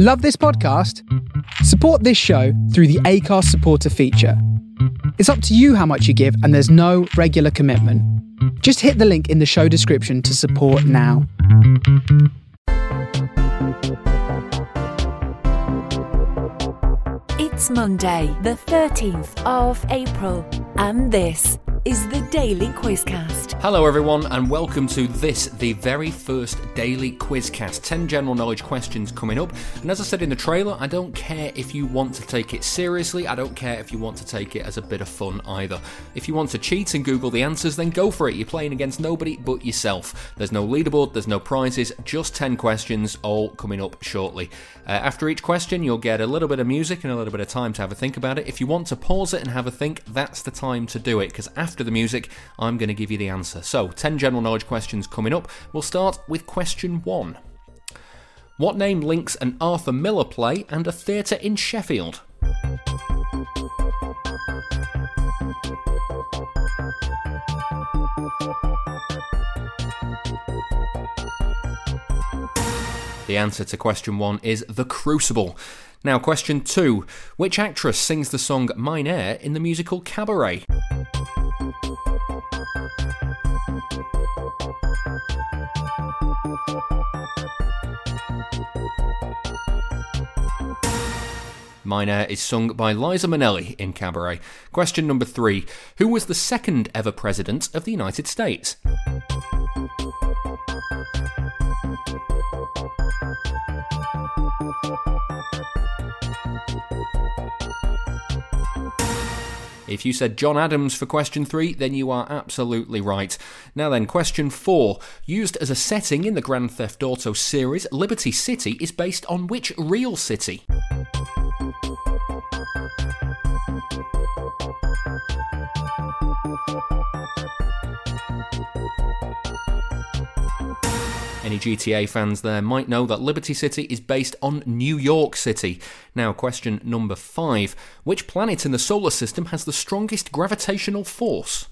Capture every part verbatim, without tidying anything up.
Love this podcast? Support this show through the Acast supporter feature. It's up to you how much you give and there's no regular commitment. Just hit the link in the show description to support now. It's Monday, the thirteenth of April, and this is the Daily Quizcast. Hello everyone and welcome to this, the very first Daily Quizcast. ten general knowledge questions coming up, and as I said in the trailer, I don't care if you want to take it seriously, I don't care if you want to take it as a bit of fun either. If you want to cheat and Google the answers, then go for it. You're playing against nobody but yourself. There's no leaderboard, there's no prizes, just ten questions, all coming up shortly. Uh, after each question you'll get a little bit of music and a little bit of time to have a think about it. If you want to pause it and have a think, that's the time to do it, because after the music, I'm going to give you the answer. So, ten general knowledge questions coming up. We'll start with question one. What name links an Arthur Miller play and a theatre in Sheffield? The answer to question one is The Crucible. Now, question two. Which actress sings the song Mein Herr in the musical Cabaret? Mein Herr is sung by Liza Minnelli in Cabaret. Question number three. Who was the second ever president of the United States? If you said John Adams for question three, then you are absolutely right. Now then, question four. Used as a setting in the Grand Theft Auto series, Liberty City is based on which real city? Any G T A fans there might know that Liberty City is based on New York City. Now, question number five. Which planet in the solar system has the strongest gravitational force?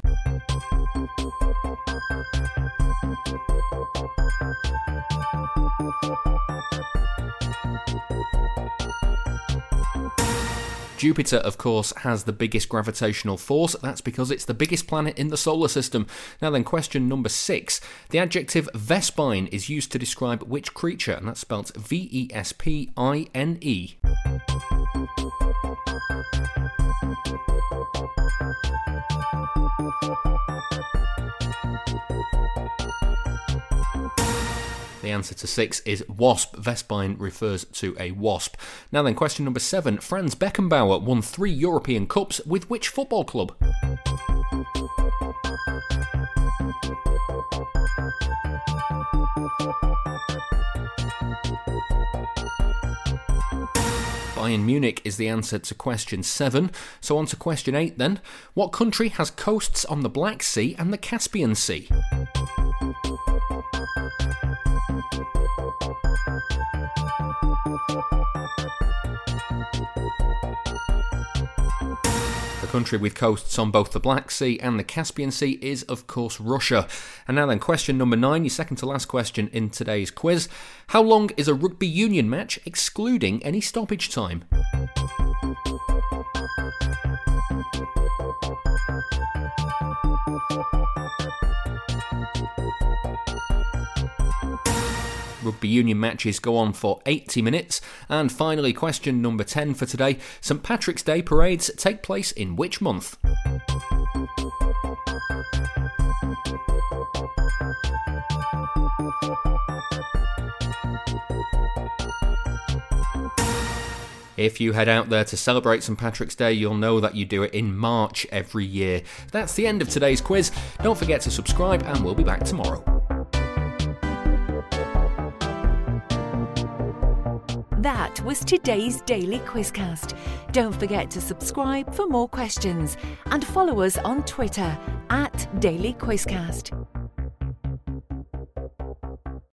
Jupiter, of course, has the biggest gravitational force. That's because it's the biggest planet in the solar system. Now then, question number six. The adjective vespine is used to describe which creature? And that's spelled V E S P I N E. The answer to six is wasp. Vespine refers to a wasp. Now then, question number seven. Franz Beckenbauer won three European Cups with which football club? Bayern Munich is the answer to question seven. So on to question eight then. What country has coasts on the Black Sea and the Caspian Sea? The country with coasts on both the Black Sea and the Caspian Sea is, of course, Russia. And now then, question number nine, your second to last question in today's quiz. How long is a rugby union match, excluding any stoppage time? Rugby union matches go on for eighty minutes. And finally, question number ten for today. St Patrick's Day parades take place in which month? If you head out there to celebrate St Patrick's Day, you'll know that you do it in March every year. That's the end of today's quiz. Don't forget to subscribe and we'll be back tomorrow. That was today's Daily Quizcast. Don't forget to subscribe for more questions and follow us on Twitter at Daily Quizcast.